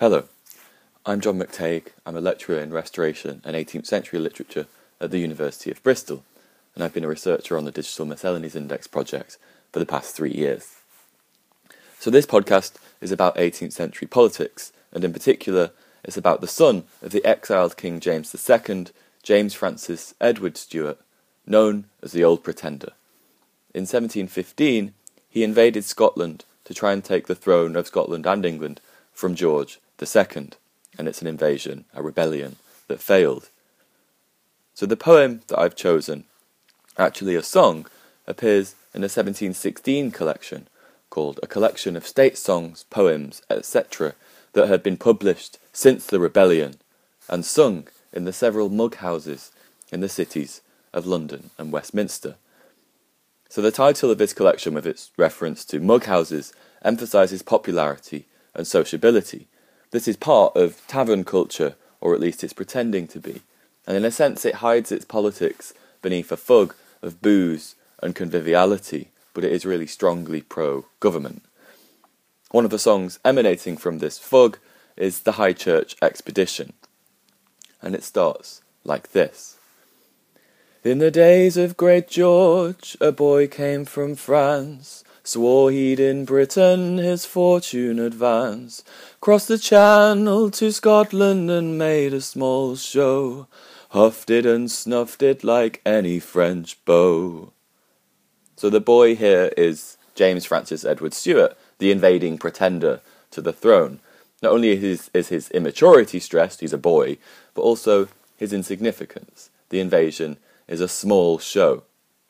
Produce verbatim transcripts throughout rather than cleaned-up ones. Hello, I'm John McTague. I'm a lecturer in Restoration and eighteenth Century Literature at the University of Bristol, and I've been a researcher on the Digital Miscellanies Index project for the past three years. So this podcast is about eighteenth century politics, and in particular, it's about the son of the exiled King James the Second, James Francis Edward Stuart, known as the Old Pretender. In seventeen fifteen, he invaded Scotland to try and take the throne of Scotland and England from George the Second, and it's an invasion, a rebellion, that failed. So the poem that I've chosen, actually a song, appears in a seventeen sixteen collection called A Collection of State Songs, Poems, et cetera that had been published since the rebellion and sung in the several mug houses in the cities of London and Westminster. So the title of this collection, with its reference to mug houses, emphasises popularity and sociability. This is part of tavern culture, or at least it's pretending to be, and in a sense it hides its politics beneath a fog of booze and conviviality, but it is really strongly pro-government. One of the songs emanating from this fog is The High Church Expedition, and it starts like this. In the days of great George, a boy came from France, swore he'd in Britain his fortune advance, crossed the Channel to Scotland and made a small show, huffed it and snuffed it like any French beau. So the boy here is James Francis Edward Stuart, the invading pretender to the throne. Not only is his, is his immaturity stressed, he's a boy, but also his insignificance. The invasion is a small show,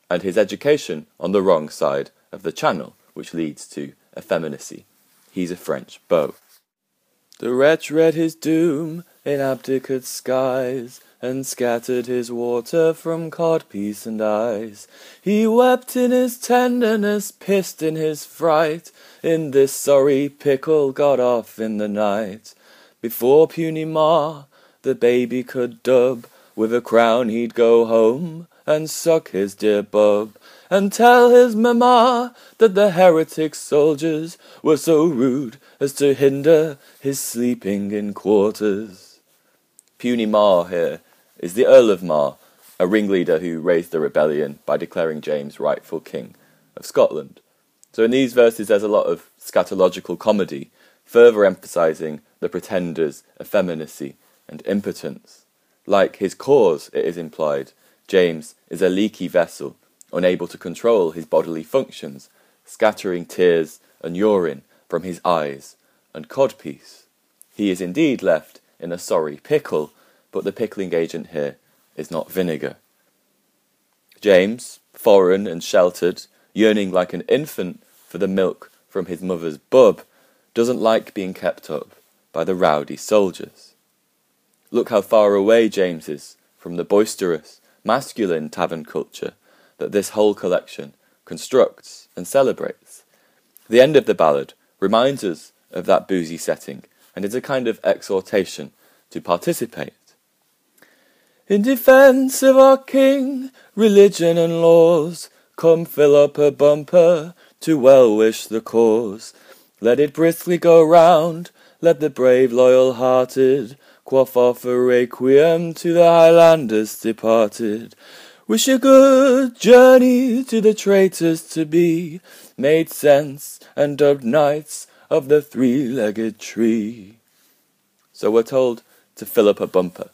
and his education on the wrong side of the Channel, which leads to effeminacy. He's a French beau. The wretch read his doom in abdicate skies, and scattered his water from codpiece and eyes. He wept in his tenderness, pissed in his fright, in this sorry pickle got off in the night. Before puny Mar the baby could dub, with a crown he'd go home and suck his dear bub, and tell his mamma that the heretic soldiers were so rude as to hinder his sleeping in quarters. Puny Mar here is the Earl of Mar, a ringleader who raised the rebellion by declaring James rightful King of Scotland. So in these verses there's a lot of scatological comedy, further emphasising the pretender's effeminacy and impotence. Like his cause, it is implied, James is a leaky vessel, unable to control his bodily functions, scattering tears and urine from his eyes and codpiece. He is indeed left in a sorry pickle, but the pickling agent here is not vinegar. James, foreign and sheltered, yearning like an infant for the milk from his mother's bub, doesn't like being kept up by the rowdy soldiers. Look how far away James is from the boisterous, masculine tavern culture that this whole collection constructs and celebrates. The end of the ballad reminds us of that boozy setting, and is a kind of exhortation to participate. In defence of our king, religion and laws, come fill up a bumper to well-wish the cause. Let it briskly go round, let the brave loyal-hearted quaff off a requiem to the Highlanders departed. Wish a good journey to the traitors to be, made sense and dubbed knights of the three-legged tree. So we're told to fill up a bumper.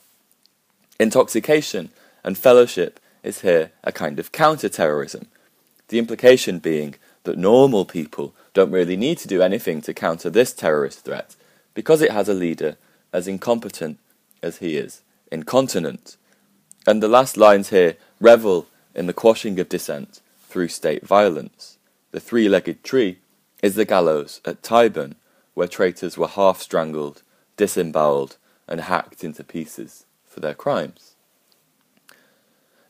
Intoxication and fellowship is here a kind of counter-terrorism, the implication being that normal people don't really need to do anything to counter this terrorist threat, because it has a leader as incompetent as he is incontinent. And the last lines here revel in the quashing of dissent through state violence. The three-legged tree is the gallows at Tyburn, where traitors were half-strangled, disembowelled, and hacked into pieces for their crimes.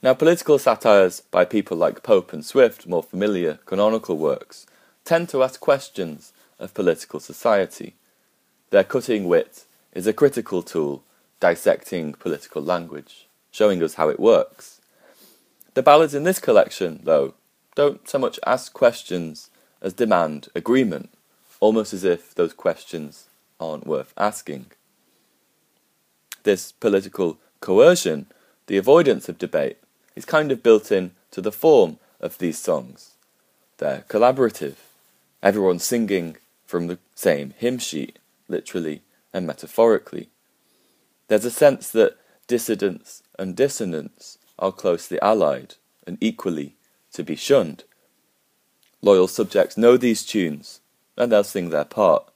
Now, political satires by people like Pope and Swift, more familiar canonical works, tend to ask questions of political society. Their cutting wit is a critical tool, dissecting political language, showing us how it works. The ballads in this collection, though, don't so much ask questions as demand agreement, almost as if those questions aren't worth asking. This political coercion, the avoidance of debate, is kind of built in to the form of these songs. They're collaborative, everyone singing from the same hymn sheet, literally and metaphorically. There's a sense that dissidence and dissonance are closely allied and equally to be shunned. Loyal subjects know these tunes, and they'll sing their part.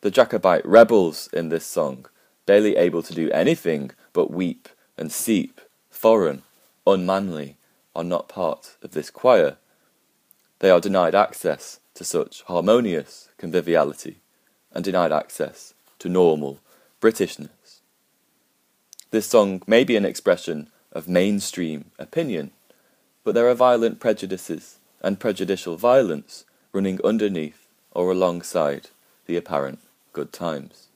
The Jacobite rebels in this song, barely able to do anything but weep and seep, foreign, unmanly, are not part of this choir. They are denied access to such harmonious conviviality, and denied access to normal Britishness. This song may be an expression of mainstream opinion, but there are violent prejudices and prejudicial violence running underneath or alongside the apparent good times.